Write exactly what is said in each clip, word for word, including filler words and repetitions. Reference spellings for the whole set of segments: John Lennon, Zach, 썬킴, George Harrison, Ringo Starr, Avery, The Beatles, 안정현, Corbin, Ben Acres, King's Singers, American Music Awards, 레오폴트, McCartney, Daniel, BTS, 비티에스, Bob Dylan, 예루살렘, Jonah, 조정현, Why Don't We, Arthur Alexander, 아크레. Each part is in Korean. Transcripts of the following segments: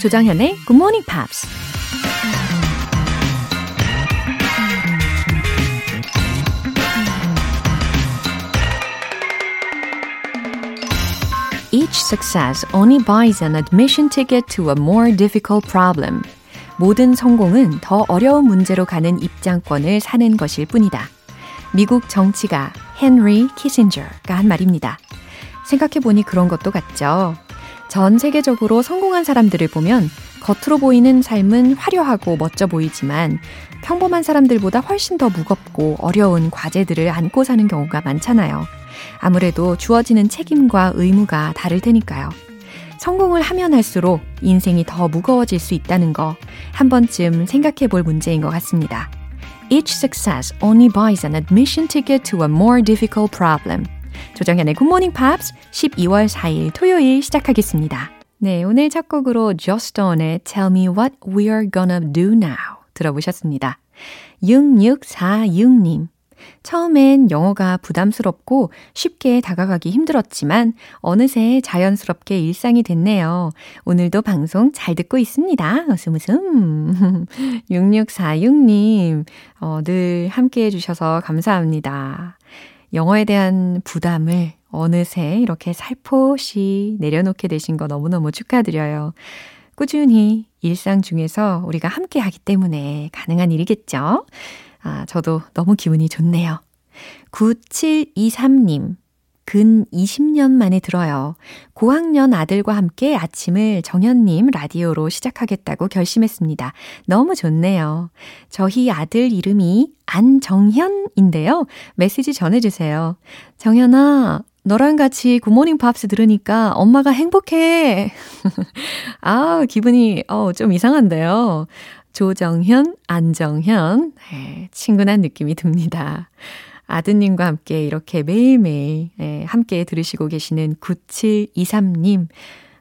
조정현의 Good Morning Pops. Each success only buys an admission ticket to a more difficult problem. 모든 성공은 더 어려운 문제로 가는 입장권을 사는 것일 뿐이다. 미국 정치가 헨리 키신저가 한 말입니다. 생각해보니 그런 것도 같죠. 전 세계적으로 성공한 사람들을 보면 겉으로 보이는 삶은 화려하고 멋져 보이지만 평범한 사람들보다 훨씬 더 무겁고 어려운 과제들을 안고 사는 경우가 많잖아요. 아무래도 주어지는 책임과 의무가 다를 테니까요. 성공을 하면 할수록 인생이 더 무거워질 수 있다는 거 한 번쯤 생각해볼 문제인 것 같습니다. Each success only buys an admission ticket to a more difficult problem. 조정현의 Good Morning Pops 십이월 사일 토요일 시작하겠습니다. 네, 오늘 첫 곡으로 Joss Stone의 Tell Me What We're Gonna Do Now 들어보셨습니다. 육육사육 님, 처음엔 영어가 부담스럽고 쉽게 다가가기 힘들었지만 어느새 자연스럽게 일상이 됐네요. 오늘도 방송 잘 듣고 있습니다. 웃음 웃음. 육육사육 님, 어, 늘 함께해 주셔서 감사합니다. 영어에 대한 부담을 어느새 이렇게 살포시 내려놓게 되신 거 너무너무 축하드려요. 꾸준히 일상 중에서 우리가 함께하기 때문에 가능한 일이겠죠? 아, 저도 너무 기분이 좋네요. 구칠이삼 님, 근 이십 년 만에 들어요. 고학년 아들과 함께 아침을 정현님 라디오로 시작하겠다고 결심했습니다. 너무 좋네요. 저희 아들 이름이 안정현인데요. 메시지 전해주세요. 정현아, 너랑 같이 굿모닝 팝스 들으니까 엄마가 행복해. 아, 기분이 어, 좀 이상한데요. 조정현, 안정현, 네, 친근한 느낌이 듭니다. 아드님과 함께 이렇게 매일매일 네, 함께 들으시고 계시는 구칠이삼 님,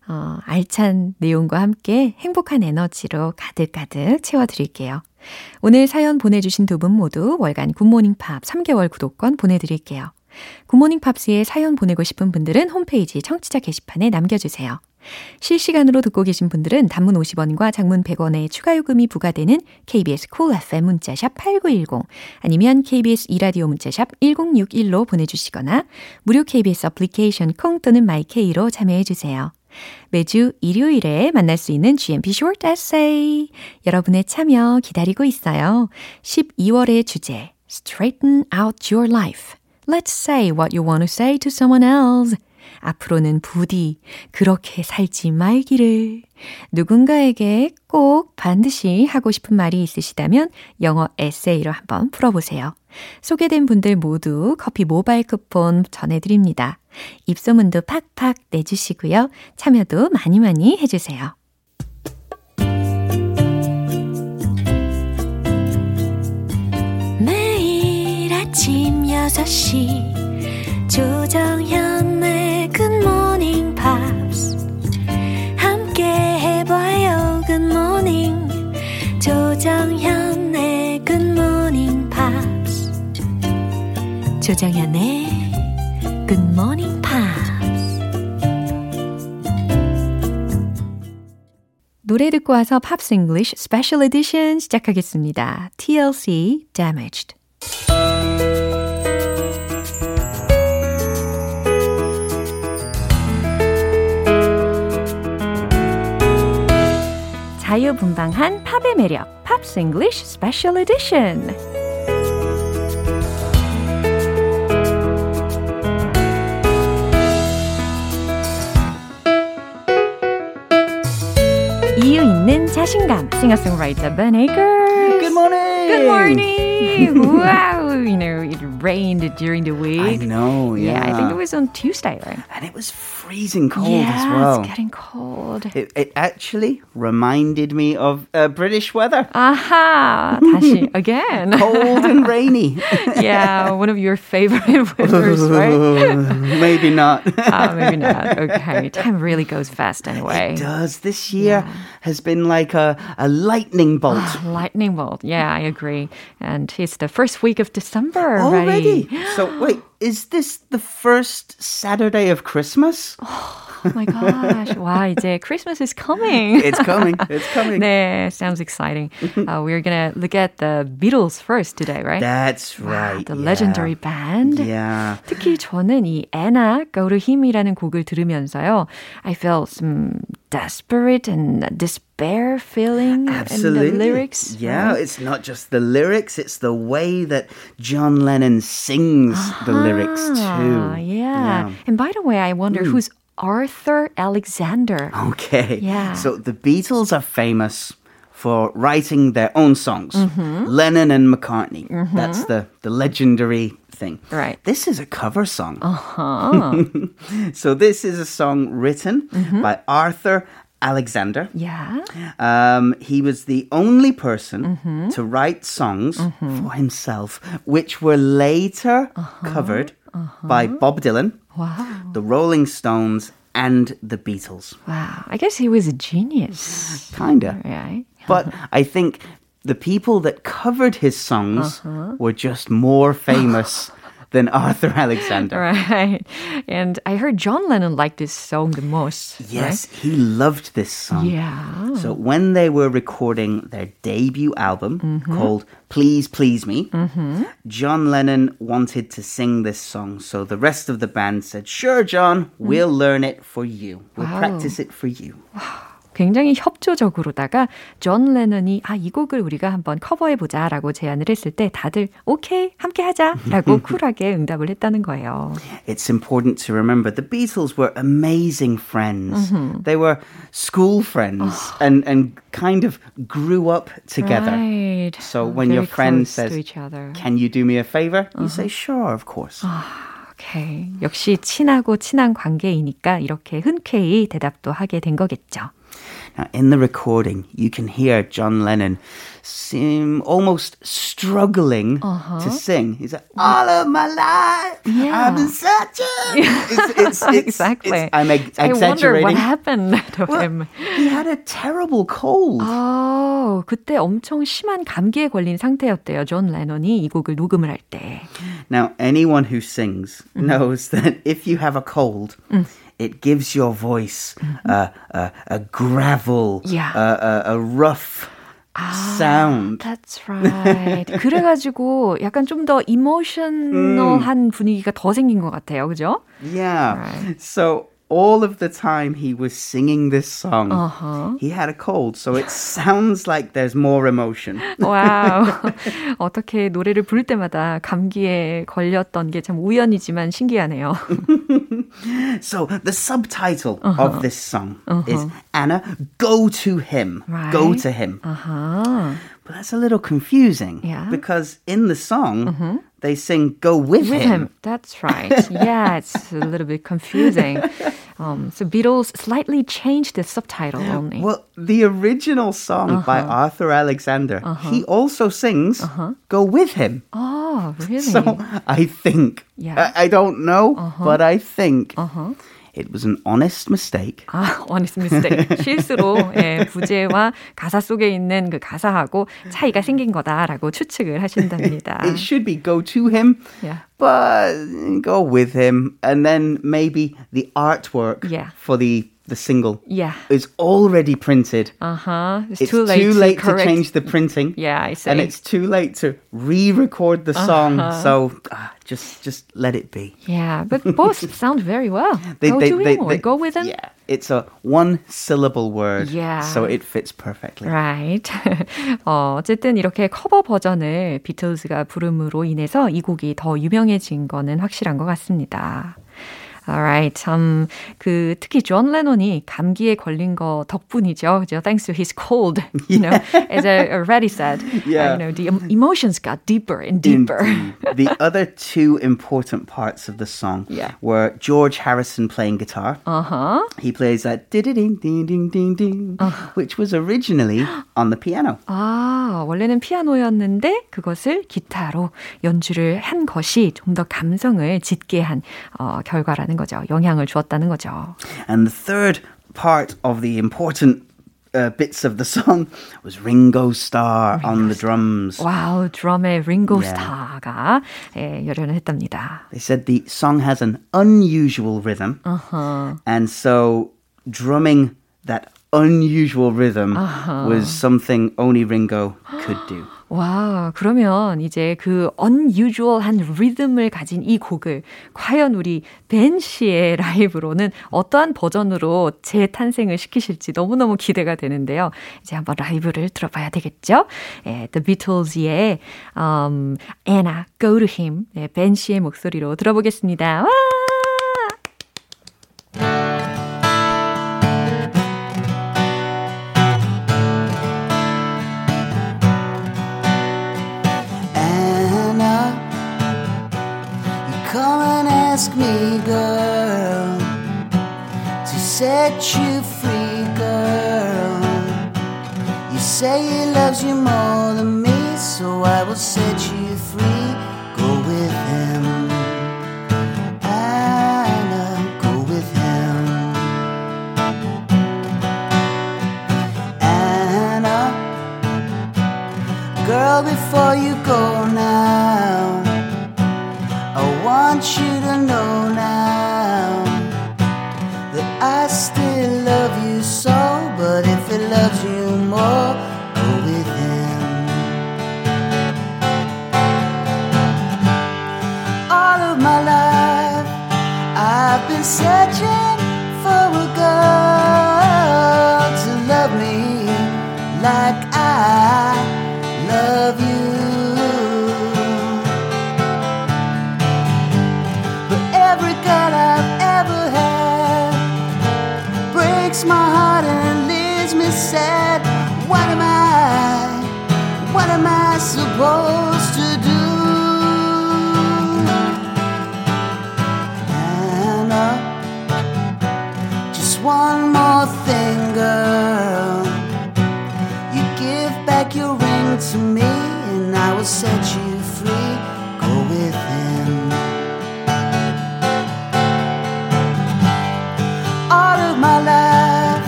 어, 알찬 내용과 함께 행복한 에너지로 가득가득 채워드릴게요. 오늘 사연 보내주신 두 분 모두 월간 굿모닝팝 삼 개월 구독권 보내드릴게요. 굿모닝팝스에 사연 보내고 싶은 분들은 홈페이지 청취자 게시판에 남겨주세요. 실시간으로 듣고 계신 분들은 단문 오십 원과 장문 백 원의 추가 요금이 부과되는 케이비에스 Cool 에프엠 문자샵 팔구일공 아니면 케이비에스 이라디오 문자샵 일공육일로 보내주시거나 무료 케이비에스 어플리케이션 콩 또는 마이케이로 참여해주세요. 매주 일요일에 만날 수 있는 지엠피 Short Essay, 여러분의 참여 기다리고 있어요. 십이월의 주제 Straighten out your life. Let's say what you want to say to someone else. 앞으로는 부디 그렇게 살지 말기를. 누군가에게 꼭 반드시 하고 싶은 말이 있으시다면 영어 에세이로 한번 풀어보세요. 소개된 분들 모두 커피 모바일 쿠폰 전해드립니다. 입소문도 팍팍 내주시고요. 참여도 많이 많이 해주세요. 매일 아침 여섯 시 조정현의 Good morning, Pops. 함께 해봐요, Good morning. 조정현의 Good morning, Pops. 조정현의 Good morning, Pops. 노래 듣고 와서 Pops English Special Edition 시작하겠습니다. 티엘씨 Damaged. 자유분방한 팝의 매력, 팝스 잉글리쉬 스페셜 에디션. 이유 있는 자신감, 싱어송라이터 Ben Acres. Good morning. Good morning. Wow, you know, it rained during the week. I know, yeah. Yeah, I think it was on Tuesday, right? And it was freezing cold yeah, as well. Yeah, it's getting cold. It, it actually reminded me of uh, British weather. Aha, 다시 again. Cold and rainy. Yeah, one of your favorite weathers, right? Maybe not. Ah, uh, maybe not. Okay, time really goes fast anyway. It does. This year yeah. has been like a, a lightning bolt. Oh, lightning bolt, yeah, I agree. Agree. And it's the first week of December already. already. So wait, is this the first Saturday of Christmas? Oh my gosh. Wow, 이제 Christmas is coming. It's coming. It's coming. 네, sounds exciting. Uh, we're going to look at the Beatles first today, right? That's right. Wow, the yeah. legendary band. Yeah. 특히 저는 이 Anna, Go to Him이라는 곡을 들으면서요. I felt some desperate and despair feeling Absolutely. in the lyrics. Yeah, right? It's not just the lyrics, it's the way that John Lennon sings uh-huh. the lyrics too. Yeah. yeah. And by the way, I wonder mm. who's Arthur Alexander. Okay. Yeah. So the Beatles are famous for writing their own songs. Mm-hmm. Lennon and McCartney. Mm-hmm. That's the, the legendary thing. Right. This is a cover song. Uh-huh. So this is a song written mm-hmm. by Arthur Alexander. Yeah. Um, he was the only person mm-hmm. to write songs mm-hmm. for himself, which were later uh-huh. covered uh-huh. by Bob Dylan, wow. the Rolling Stones, and the Beatles. Wow. I guess he was a genius. Kinda. Right. But I think the people that covered his songs uh-huh. were just more famous than Arthur Alexander. Right. And I heard John Lennon liked this song the most. Yes, right? He loved this song. Yeah. So when they were recording their debut album mm-hmm. called Please Please Me, mm-hmm. John Lennon wanted to sing this song. So the rest of the band said, sure, John, we'll mm. learn it for you. We'll wow. practice it for you. Wow. 굉장히 협조적으로다가 존 레넌이 아, 이 곡을 우리가 한번 커버해보자 라고 제안을 했을 때 다들 오케이, 함께 하자 라고 쿨하게 응답을 했다는 거예요. It's important to remember the Beatles were amazing friends. Mm-hmm. They were school friends and, and kind of grew up together. Right. So when Very your friend says, can you do me a favor? Uh-huh. You say, sure, of course. Okay. 역시 친하고 친한 관계이니까 이렇게 흔쾌히 대답도 하게 된 거겠죠. Now, in the recording, you can hear John Lennon seem almost struggling uh-huh. to sing. He's like, all of my life, yeah. I've been searching. It's, it's, it's, exactly. It's, I'm ex- I exaggerating. I wonder what happened to well, him. He had a terrible cold. Oh, 그때 엄청 심한 감기에 걸린 상태였대요. 존 레논이 이 곡을 녹음을 할 때. Now, anyone who sings mm. knows that if you have a cold, mm. it gives your voice mm-hmm. uh, uh, a gravel, yeah. uh, uh, a rough ah, sound. That's right. 그래가지고 약간 좀 더 emotional한 mm. 분위기가 더 생긴 것 같아요. 그죠? Yeah. Right. So all of the time he was singing this song, uh-huh. he had a cold. So it sounds like there's more emotion. wow. 어떻게 노래를 부를 때마다 감기에 걸렸던 게 참 우연이지만 신기하네요. So the subtitle uh-huh. of this song uh-huh. is Anna, Go to Him. Right. Go to Him. Uh-huh. But that's a little confusing yeah. because in the song, uh-huh. they sing Go with, with him. him. That's right. Yeah, it's a little bit confusing. Um, so Beatles slightly changed the subtitle only. Well, the original song uh-huh. by Arthur Alexander, uh-huh. he also sings uh-huh. Go with him. Oh, really? So I think, yeah. I, I don't know, uh-huh. but I think uh-huh. it was an honest mistake. 아, honest mistake. 실수로 예, 부제와 가사 속에 있는 그 가사하고 차이가 생긴 거다라고 추측을 하신답니다. It should be go to him. Yeah. But go with him. And then maybe the artwork yeah. for the the single yeah. is already printed. Uh-huh. It's, it's too late, too late to, to change the printing. Yeah, I see. And it's too late to re-record the song. Uh-huh. So uh, just just let it be. Yeah, but both sound very well. They, go they, to they, him they, or they, go with him. Yeah, it's a one-syllable word. Yeah. So it fits perfectly. Right. 어, 어쨌든 이렇게 커버 버전을 비틀즈가 부름으로 인해서 이 곡이 더 유명해진 거는 확실한 것 같습니다. Alright, 참, 그, 특히 존 레논이 감기에 걸린 거 덕분이죠. 그죠? Thanks to his cold, you yeah. know, as I already said, yeah. uh, you know, the emotions got deeper and deeper. The other two important parts of the song yeah. were George Harrison playing guitar. Uh-huh. He plays that ding-ding-ding-ding-ding, uh-huh. which was originally on the piano. 아, 원래는 피아노였는데 그것을 기타로 연주를 한 것이 좀 더 감성을 짙게 한 어, 결과라는 거죠. 영향을 주었다는 거죠. And the third part of the important uh, bits of the song was Ringo Starr Ringo on the drums. Wow, drum에 Ringo yeah. Starr가 예, 열연을 했답니다. They said the song has an unusual rhythm. Uh-huh. And so drumming that unusual rhythm uh-huh. was something only Ringo could do. 와, 그러면 이제 그 unusual한 리듬을 가진 이 곡을 과연 우리 벤 씨의 라이브로는 어떠한 버전으로 재탄생을 시키실지 너무너무 기대가 되는데요. 이제 한번 라이브를 들어봐야 되겠죠? 예, The Beatles의 um, Anna, Go To Him, 예, 벤 씨의 목소리로 들어보겠습니다. 와! Ask me, girl, to set you free, girl. You say he loves you more than me, so I will set you free. Go with him, Anna, go with him. Anna, girl, before you go now, I want you to know now that I still love you so, but if it loves you more, go with him. All of my life, I've been searching for a girl to love me like I love you. My heart and leaves me sad. What am I? What am I supposed to do? Anna, just one more thing, girl. You give back your ring to me, and I will set you free. Go with him. All of my life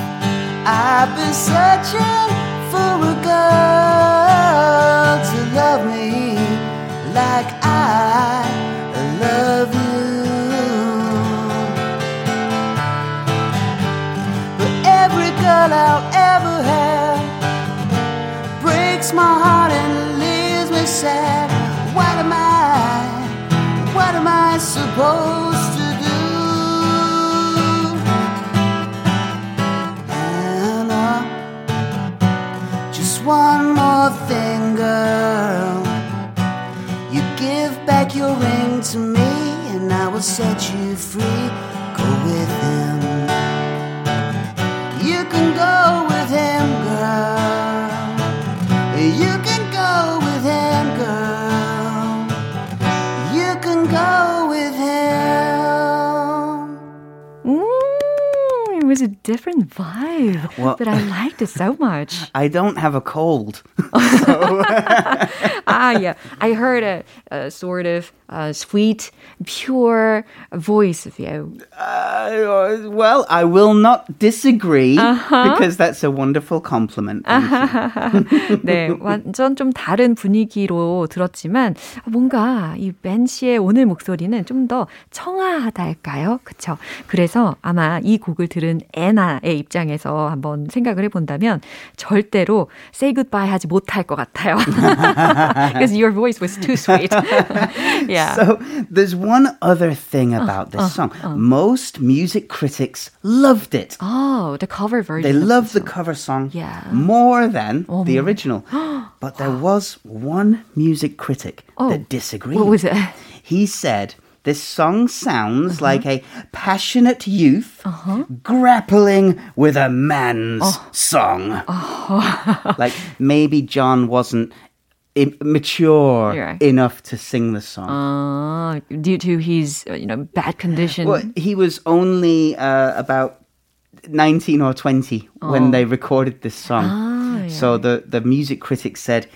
I've been searching for a girl to love me like I love you. But every girl I'll ever have breaks my heart and leaves me sad. What am I? What am I supposed to do? One more thing, girl. You give back your ring to me, and I will set you free. Go with him. You can go with him, girl. You can go with him, girl. You can go with him. Mm. It was a different vibe, well, but I liked it so much. I don't have a cold. So. ah, yeah. I heard a, a sort of uh, sweet, pure voice of you. Uh, well, I will not disagree uh-huh. because that's a wonderful compliment. 네, 완전 좀 다른 분위기로 들었지만 뭔가 이 벤 씨의 오늘 목소리는 좀 더 청아하달까요? 그렇죠. 그래서 아마 이 곡을 들은 애나의 입장에서 한번 생각을 해본다면 절대로 say goodbye 하지 못할 것 같아요. Because your voice was too sweet. yeah. So there's one other thing about this uh, song. Uh, uh. Most music critics loved it. Oh, the cover version. They loved the, the cover song yeah. more than oh, the original. But there was one music critic oh, that disagreed. What was it? He said... This song sounds uh-huh. like a passionate youth uh-huh. grappling with a man's oh. song. Oh. Like maybe John wasn't mature yeah. enough to sing the song. Uh, due to his you know, bad condition. Well, he was only uh, about nineteen or twenty oh. when they recorded this song. Ah, yeah. So the, the music critic said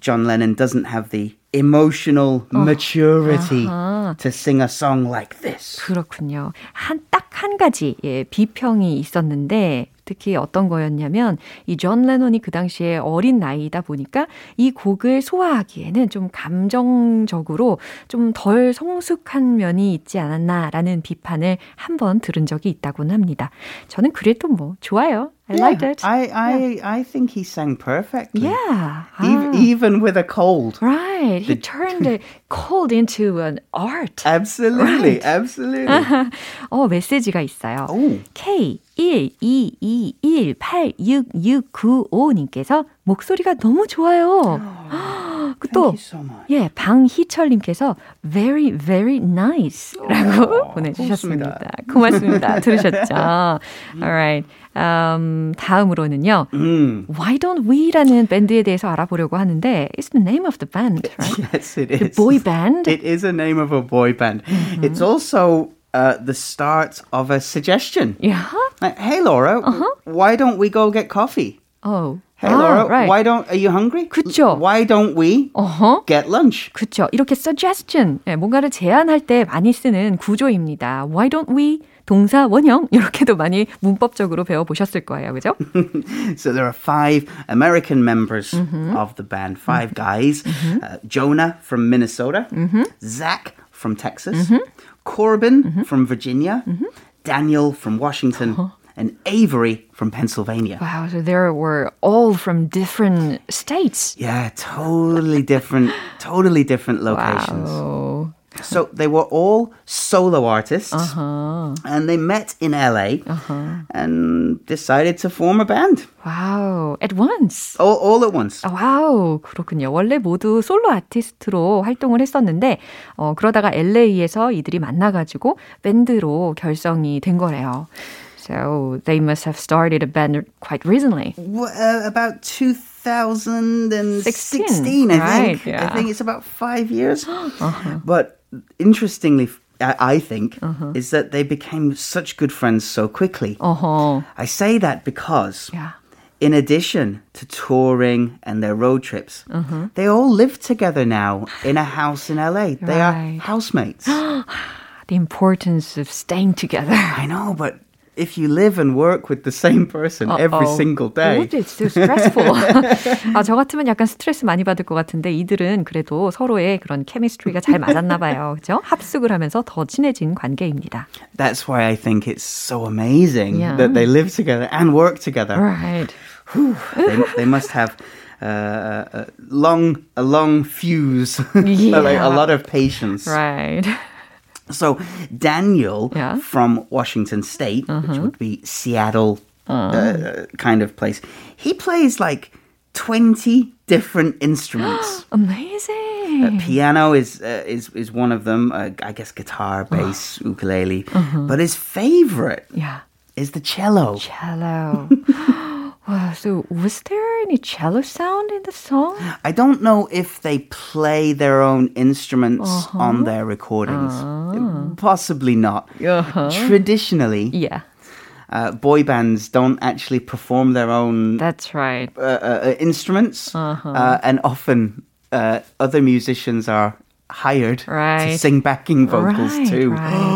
John Lennon doesn't have the emotional oh. maturity uh-huh. to sing a song like this. 그렇군요. 한 딱 한 가지 예, 비평이 있었는데 특히 어떤 거였냐면 이 존 레논이 그 당시에 어린 나이이다 보니까 이 곡을 소화하기에는 좀 감정적으로 좀 덜 성숙한 면이 있지 않았나라는 비판을 한번 들은 적이 있다고는 합니다. 저는 그래도 뭐 좋아요. I yeah, liked it. I, I, yeah. I think he sang perfectly. Yeah. Even, ah. even with a cold. Right. He the, turned a cold into an art. Absolutely. Right. Absolutely. 어, 메시지가 있어요. Oh. K one two two one eight six six nine five 님께서 목소리가 너무 좋아요. Oh. 또, so 예, 방희철님께서 very, very nice 라고 보내주셨습니다. 고맙습니다. 들으셨죠? Alright. Um, 다음으로는요. 음. Why Don't We 라는 밴드에 대해서 알아보려고 하는데 It's the name of the band, right? Yes, it is. The boy band? It is a name of a boy band. Mm-hmm. It's also uh, the start of a suggestion. Yeah. Like, hey, Laura, uh-huh. why don't we go get coffee? Oh. Hey, ah, Laura, right. why don't, are you hungry? 그쵸. Why don't we uh-huh. get lunch? 그쵸. 이렇게 suggestion, 네, 뭔가를 제안할 때 많이 쓰는 구조입니다. Why don't we, 동사 원형, 이렇게도 많이 문법적으로 배워보셨을 거예요. 그죠? So there are five American members mm-hmm. of the band, five guys. Mm-hmm. Uh, Jonah from Minnesota, mm-hmm. Zach from Texas, mm-hmm. Corbin mm-hmm. from Virginia, mm-hmm. Daniel from Washington, uh-huh. and Avery from Pennsylvania. Wow, so there were all from different states. Yeah, totally different, totally different locations. Wow. So they were all solo artists, uh-huh. and they met in L A uh-huh. and decided to form a band. Wow, at once? All, all at once. Wow, 그렇군요. 원래 모두 솔로 아티스트로 활동을 했었는데 어, 그러다가 엘에이에서 이들이 만나가지고 밴드로 결성이 된 거래요. So they must have started a band quite recently. Well, uh, about two thousand sixteen, sixteen, I right, think. Yeah. I think it's about five years. uh-huh. But interestingly, I think, uh-huh. is that they became such good friends so quickly. Uh-huh. I say that because... Yeah. In addition to touring and their road trips, uh-huh. they all live together now in a house in L A. Right. They are housemates. The importance of staying together. I know, but... If you live and work with the same person Uh-oh. every single day. Oh, it's so stressful. 아, 저 같으면 약간 스트레스 많이 받을 것 같은데 이들은 그래도 서로의 그런 케미스트리가 잘 맞았나 봐요. 그렇죠? 합숙을 하면서 더 친해진 관계입니다. That's why I think it's so amazing yeah. that they live together and work together. Right. Whew, they, they must have... Uh, a, long, a long fuse. Yeah. Like a lot of patience. Right. So, Daniel yeah. from Washington State, uh-huh. which would be Seattle uh. Uh, kind of place, he plays like twenty different instruments. Amazing! Uh, piano is, uh, is, is one of them, uh, I guess guitar, bass, uh. ukulele. Uh-huh. But his favorite yeah. is the cello. Cello. Wow, so was there any cello sound in the song? I don't know if they play their own instruments uh-huh. on their recordings. Uh-huh. Possibly not. Uh-huh. Traditionally, yeah. uh, boy bands don't actually perform their own That's right. uh, uh, instruments. Uh-huh. Uh, and often uh, other musicians are hired right. to sing backing vocals right, too. Right.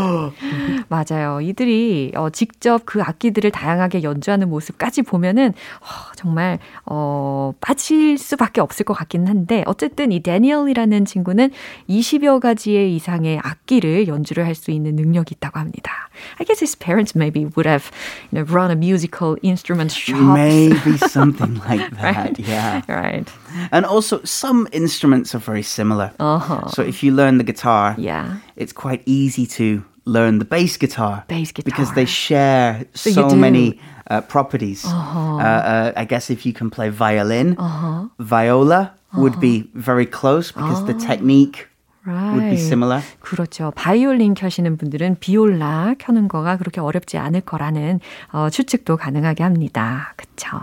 맞아요. 이들이 어, 직접 그 악기들을 다양하게 연주하는 모습까지 보면은 어, 정말 어, 빠질 수밖에 없을 것 같긴 한데 어쨌든 이 Daniel이라는 친구는 이십여 가지의 이상의 악기를 연주를 할 수 있는 능력이 있다고 합니다. I guess his parents maybe would have you know, run a musical instrument shop. Maybe something like that, right? yeah. Right. And also some instruments are very similar. Uh-huh. So if you learn the guitar, yeah. it's quite easy to learn the bass guitar, bass guitar. Because they share so, so many uh, properties. Uh-huh. Uh, uh, I guess if you can play violin, uh-huh. viola uh-huh. would be very close because uh-huh. the technique right. would be similar. 그렇죠. 바이올린 켜시는 분들은 비올라 켜는 거가 그렇게 어렵지 않을 거라는 어, 추측도 가능하게 합니다. 그렇죠.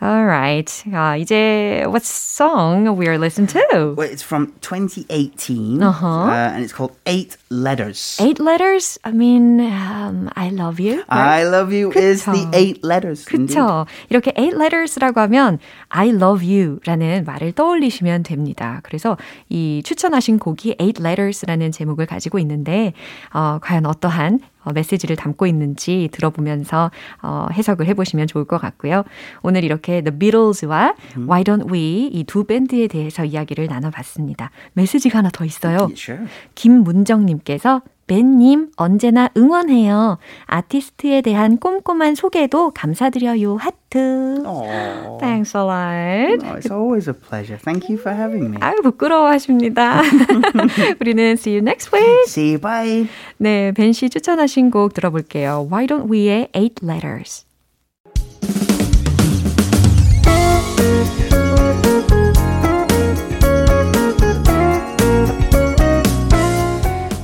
All right. Uh, 이제 what song we are listening to? Well, it's from twenty eighteen, uh-huh. uh, and it's called Eight Letters. Eight Letters? I mean, um, I love you. Right? I love you 그쵸? is the eight letters. 그렇죠. 이렇게 Eight Letters라고 하면 I love you라는 말을 떠올리시면 됩니다. 그래서 이 추천하신 곡이 Eight Letters라는 제목을 가지고 있는데 어, 과연 어떠한 어, 메시지를 담고 있는지 들어보면서 어, 해석을 해보시면 좋을 것 같고요. 오늘 이렇게 The Beatles와 음. Why Don't We 이 두 밴드에 대해서 이야기를 나눠봤습니다. 메시지가 하나 더 있어요. Sure. 김문정님께서 벤님 언제나 응원해요. 아티스트에 대한 꼼꼼한 소개도 감사드려요. 하트. Aww. Thanks a lot. No, it's always a pleasure. Thank you for having me. 아유 부끄러워하십니다. 우리는 see you next week. See you. Bye. 네, 벤 씨 추천하신 곡 들어볼게요. Why Don't We의 Eight Letters.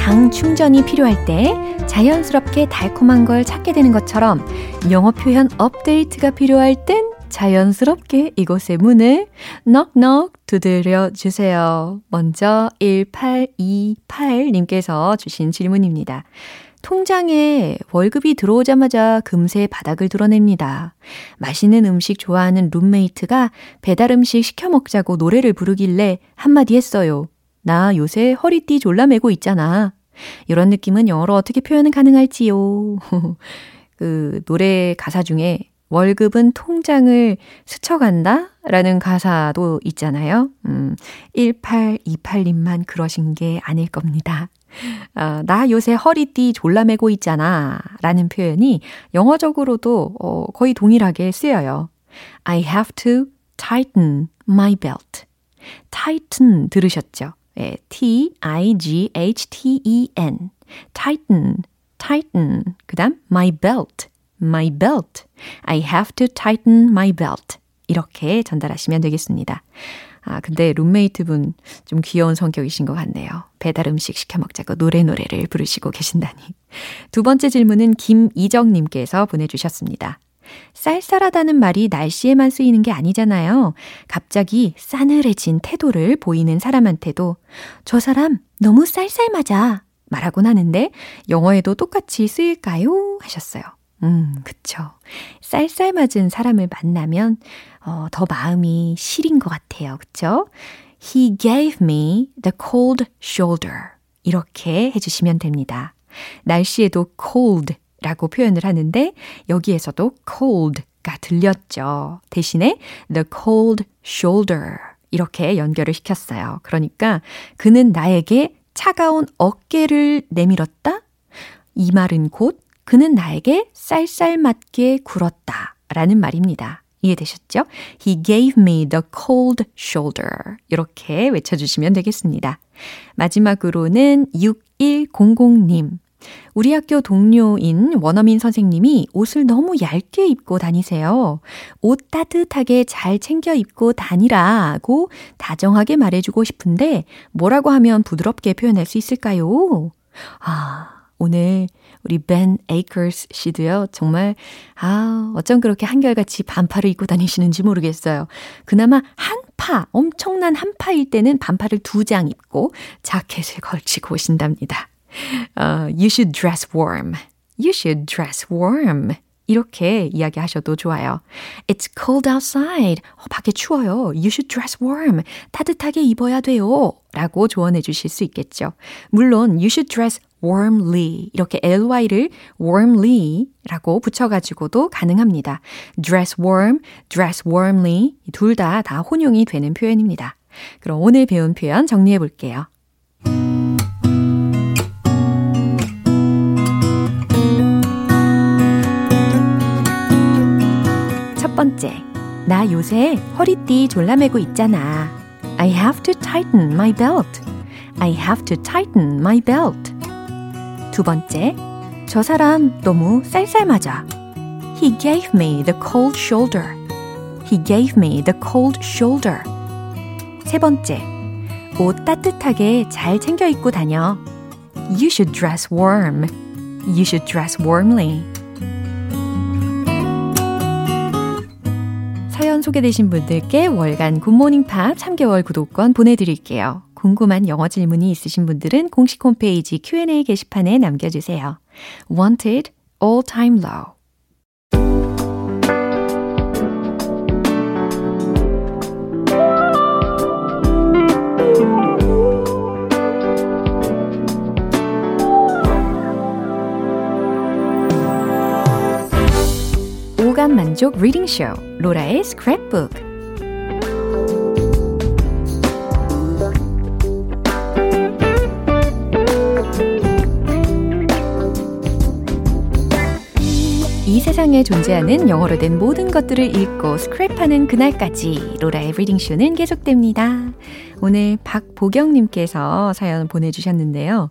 당 충전이 필요할 때 자연스럽게 달콤한 걸 찾게 되는 것처럼 영어 표현 업데이트가 필요할 땐 자연스럽게 이곳의 문을 넉넉 두드려 주세요. 먼저 천팔백이십팔님께서 주신 질문입니다. 통장에 월급이 들어오자마자 금세 바닥을 드러냅니다. 맛있는 음식 좋아하는 룸메이트가 배달 음식 시켜 먹자고 노래를 부르길래 한마디 했어요. 나 요새 허리띠 졸라매고 있잖아. 이런 느낌은 영어로 어떻게 표현은 가능할지요? 그 노래 가사 중에 월급은 통장을 스쳐간다? 라는 가사도 있잖아요. 음, 천팔백이십팔님만 그러신 게 아닐 겁니다. 어, 나 요새 허리띠 졸라매고 있잖아. 라는 표현이 영어적으로도 어, 거의 동일하게 쓰여요. I have to tighten my belt. tighten 들으셨죠? 네, T-I-G-H-T-E-N tighten, tighten 그 다음 my belt, my belt I have to tighten my belt 이렇게 전달하시면 되겠습니다. 아 근데 룸메이트분 좀 귀여운 성격이신 것 같네요. 배달 음식 시켜 먹자고 노래노래를 부르시고 계신다니. 두 번째 질문은 김이정님께서 보내주셨습니다. 쌀쌀하다는 말이 날씨에만 쓰이는 게 아니잖아요. 갑자기 싸늘해진 태도를 보이는 사람한테도 저 사람 너무 쌀쌀맞아 말하곤 하는데 영어에도 똑같이 쓰일까요? 하셨어요. 음, 그쵸. 쌀쌀맞은 사람을 만나면 어, 더 마음이 시린 것 같아요. 그쵸? He gave me the cold shoulder. 이렇게 해주시면 됩니다. 날씨에도 cold. 라고 표현을 하는데 여기에서도 cold가 들렸죠. 대신에 the cold shoulder 이렇게 연결을 시켰어요. 그러니까 그는 나에게 차가운 어깨를 내밀었다. 이 말은 곧 그는 나에게 쌀쌀맞게 굴었다 라는 말입니다. 이해되셨죠? He gave me the cold shoulder 이렇게 외쳐주시면 되겠습니다. 마지막으로는 육천백님. 우리 학교 동료인 원어민 선생님이 옷을 너무 얇게 입고 다니세요. 옷 따뜻하게 잘 챙겨 입고 다니라고 다정하게 말해주고 싶은데 뭐라고 하면 부드럽게 표현할 수 있을까요? 아, 오늘 우리 Ben Acres 씨도요. 정말 아 어쩜 그렇게 한결같이 반팔을 입고 다니시는지 모르겠어요. 그나마 한 파, 엄청난 한 파일 때는 반팔을 두 장 입고 자켓을 걸치고 오신답니다. Uh, you should dress warm. You should dress warm. 이렇게 이야기하셔도 좋아요. It's cold outside. 어, 밖에 추워요. You should dress warm. 따뜻하게 입어야 돼요. 라고 조언해 주실 수 있겠죠. 물론 you should dress warmly. 이렇게 ly를 warmly라고 붙여가지고도 가능합니다. Dress warm, dress warmly. 둘 다 다 혼용이 되는 표현입니다. 그럼 오늘 배운 표현 정리해 볼게요. 첫 번째, 나 요새 허리띠 졸라매고 있잖아. I have to tighten my belt. I have to tighten my belt. 두 번째, 저 사람 너무 쌀쌀맞아. He gave me the cold shoulder. He gave me the cold shoulder. 세 번째, 옷 따뜻하게 잘 챙겨 입고 다녀. You should dress warm. You should dress warmly. 사연 소개되신 분들께 월간 굿모닝팝 삼 개월 구독권 보내드릴게요. 궁금한 영어 질문이 있으신 분들은 공식 홈페이지 Q and A 게시판에 남겨주세요. Wanted, all time low. 오감 만족 리딩 쇼 로라의 스크랩북. 이 세상에 존재하는 영어로 된 모든 것들을 읽고 스크랩하는 그날까지 로라의 리딩 쇼는 계속됩니다. 오늘 박보경님께서 사연 보내주셨는데요.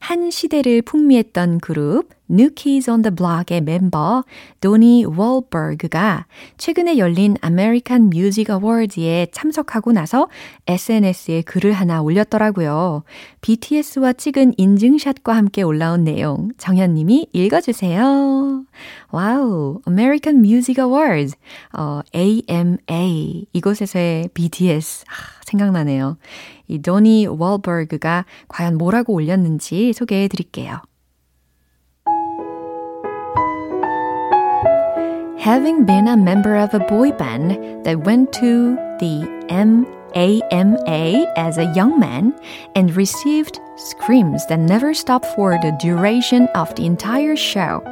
한 시대를 풍미했던 그룹 New Kids on the Block의 멤버 도니 월버그가 최근에 열린 American Music Awards에 참석하고 나서 에스엔에스에 글을 하나 올렸더라고요. 비티에스와 찍은 인증샷과 함께 올라온 내용 정현님이 읽어주세요. 와우, American Music Awards, 어, 에이 엠 에이 이곳에서의 비티에스 아, 생각나네요. 이 도니 월버그가 과연 뭐라고 올렸는지 소개해 드릴게요. Having been a member of a boy band that went to the M A M A as a young man and received screams that never stopped for the duration of the entire show,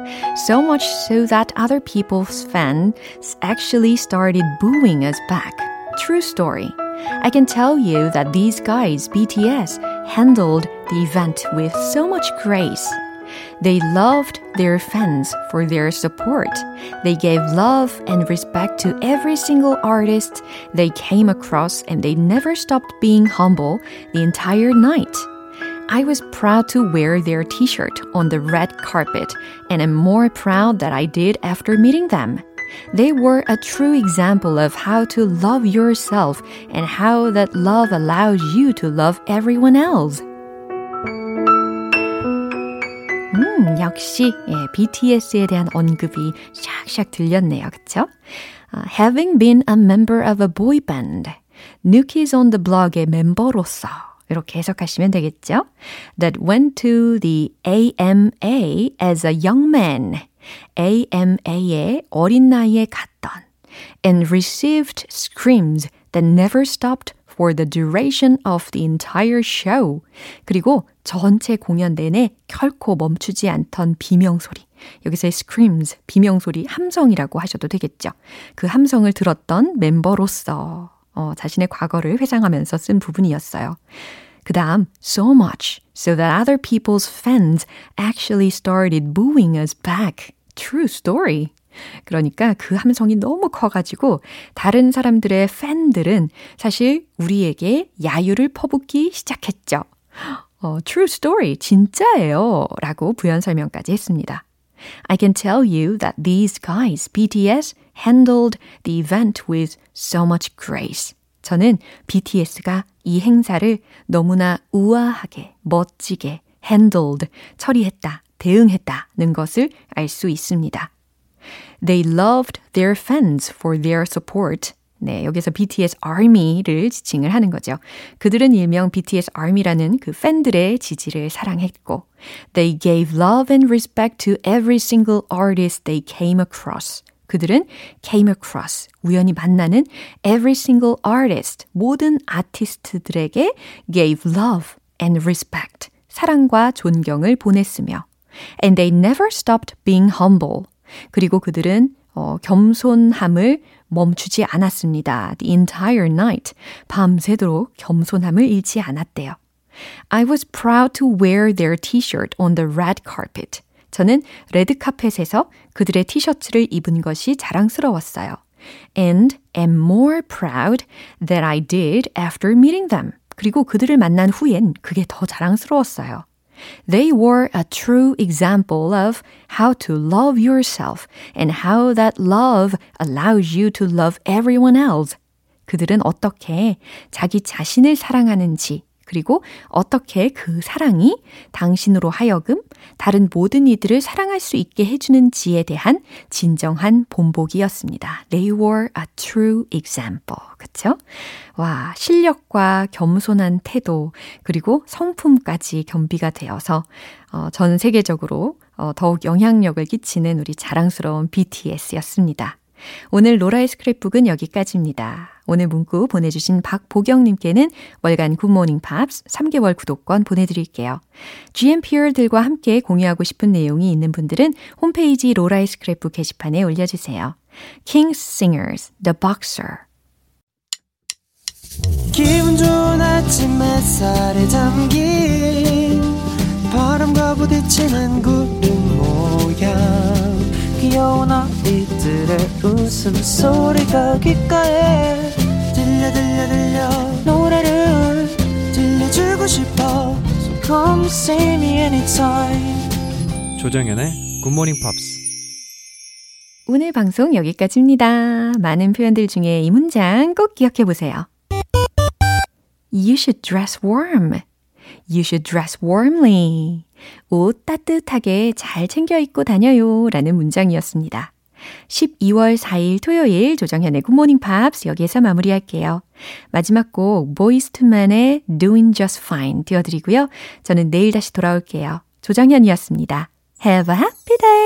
so much so that other people's fans actually started booing us back. True story. I can tell you that these guys, B T S, handled the event with so much grace. They loved their fans for their support. They gave love and respect to every single artist they came across, and they never stopped being humble the entire night. I was proud to wear their t-shirt on the red carpet, and I'm more proud that I did after meeting them. They were a true example of how to love yourself and how that love allows you to love everyone else. 음, 역시 예, 비티에스에 대한 언급이 샥샥 들렸네요. 그쵸? Uh, having been a member of a boy band, New Kids on the Block의 멤버로서 이렇게 해석하시면 되겠죠? That went to the A M A as a young man. 에이 엠 에이에 어린 나이에 갔던 and received screams that never stopped for the duration of the entire show. 그리고 전체 공연 내내 결코 멈추지 않던 비명소리. 여기서의 screams, 비명소리, 함성이라고 하셔도 되겠죠. 그 함성을 들었던 멤버로서 어, 자신의 과거를 회상하면서 쓴 부분이었어요. 그 다음, so much, so that other people's fans actually started booing us back. True story. 그러니까 그 함성이 너무 커가지고 다른 사람들의 팬들은 사실 우리에게 야유를 퍼붓기 시작했죠. 어, true story, 진짜예요. 라고 부연 설명까지 했습니다. I can tell you that these guys, B T S, handled the event with so much grace. 저는 비티에스가 이 행사를 너무나 우아하게, 멋지게 handled, 처리했다, 대응했다는 것을 알 수 있습니다. They loved their fans for their support. 네, 여기서 비티에스 Army를 지칭을 하는 거죠. 그들은 일명 비티에스 Army라는 그 팬들의 지지를 사랑했고 They gave love and respect to every single artist they came across. 그들은 came across, 우연히 만나는 every single artist, 모든 아티스트들에게 gave love and respect, 사랑과 존경을 보냈으며 And they never stopped being humble. 그리고 그들은 어, 겸손함을 멈추지 않았습니다. The entire night. 밤새도록 겸손함을 잃지 않았대요. I was proud to wear their t-shirt on the red carpet. 저는 레드 카펫에서 그들의 티셔츠를 입은 것이 자랑스러웠어요. And am more proud that I did after meeting them. 그리고 그들을 만난 후엔 그게 더 자랑스러웠어요. They were a true example of how to love yourself and how that love allows you to love everyone else. 그들은 어떻게 자기 자신을 사랑하는지, 그리고 어떻게 그 사랑이 당신으로 하여금 다른 모든 이들을 사랑할 수 있게 해주는지에 대한 진정한 본보기였습니다. They were a true example. 그쵸? 와, 실력과 겸손한 태도, 그리고 성품까지 겸비가 되어서 어, 전 세계적으로 어, 더욱 영향력을 끼치는 우리 자랑스러운 비티에스였습니다. 오늘 로라의 스크랩북은 여기까지입니다. 오늘 문구 보내주신 박보경님께는 월간 굿모닝 팝스 삼 개월 구독권 보내드릴게요. 지엠피얼들과 함께 공유하고 싶은 내용이 있는 분들은 홈페이지 로라의 스크랩북 게시판에 올려주세요. King's Singers, The Boxer. 기분 좋은 아침 햇살에 담긴 바람과 부딪히는 구름 모양 귀여운 아이들의 웃음소리가 귓가에 들려 들려 들려 노래를 들려주고 싶어 So come see me anytime 조정연의 굿모닝 팝스. 오늘 방송 여기까지입니다. 많은 표현들 중에 이 문장 꼭 기억해보세요. You should dress warm. You should dress warmly. 옷 따뜻하게 잘 챙겨 입고 다녀요 라는 문장이었습니다. 십이월 사일 토요일 조정현의 굿모닝 팝스 여기에서 마무리할게요. 마지막 곡 보이스 투만의 Doing Just Fine 띄워드리고요. 저는 내일 다시 돌아올게요. 조정현이었습니다. Have a happy day!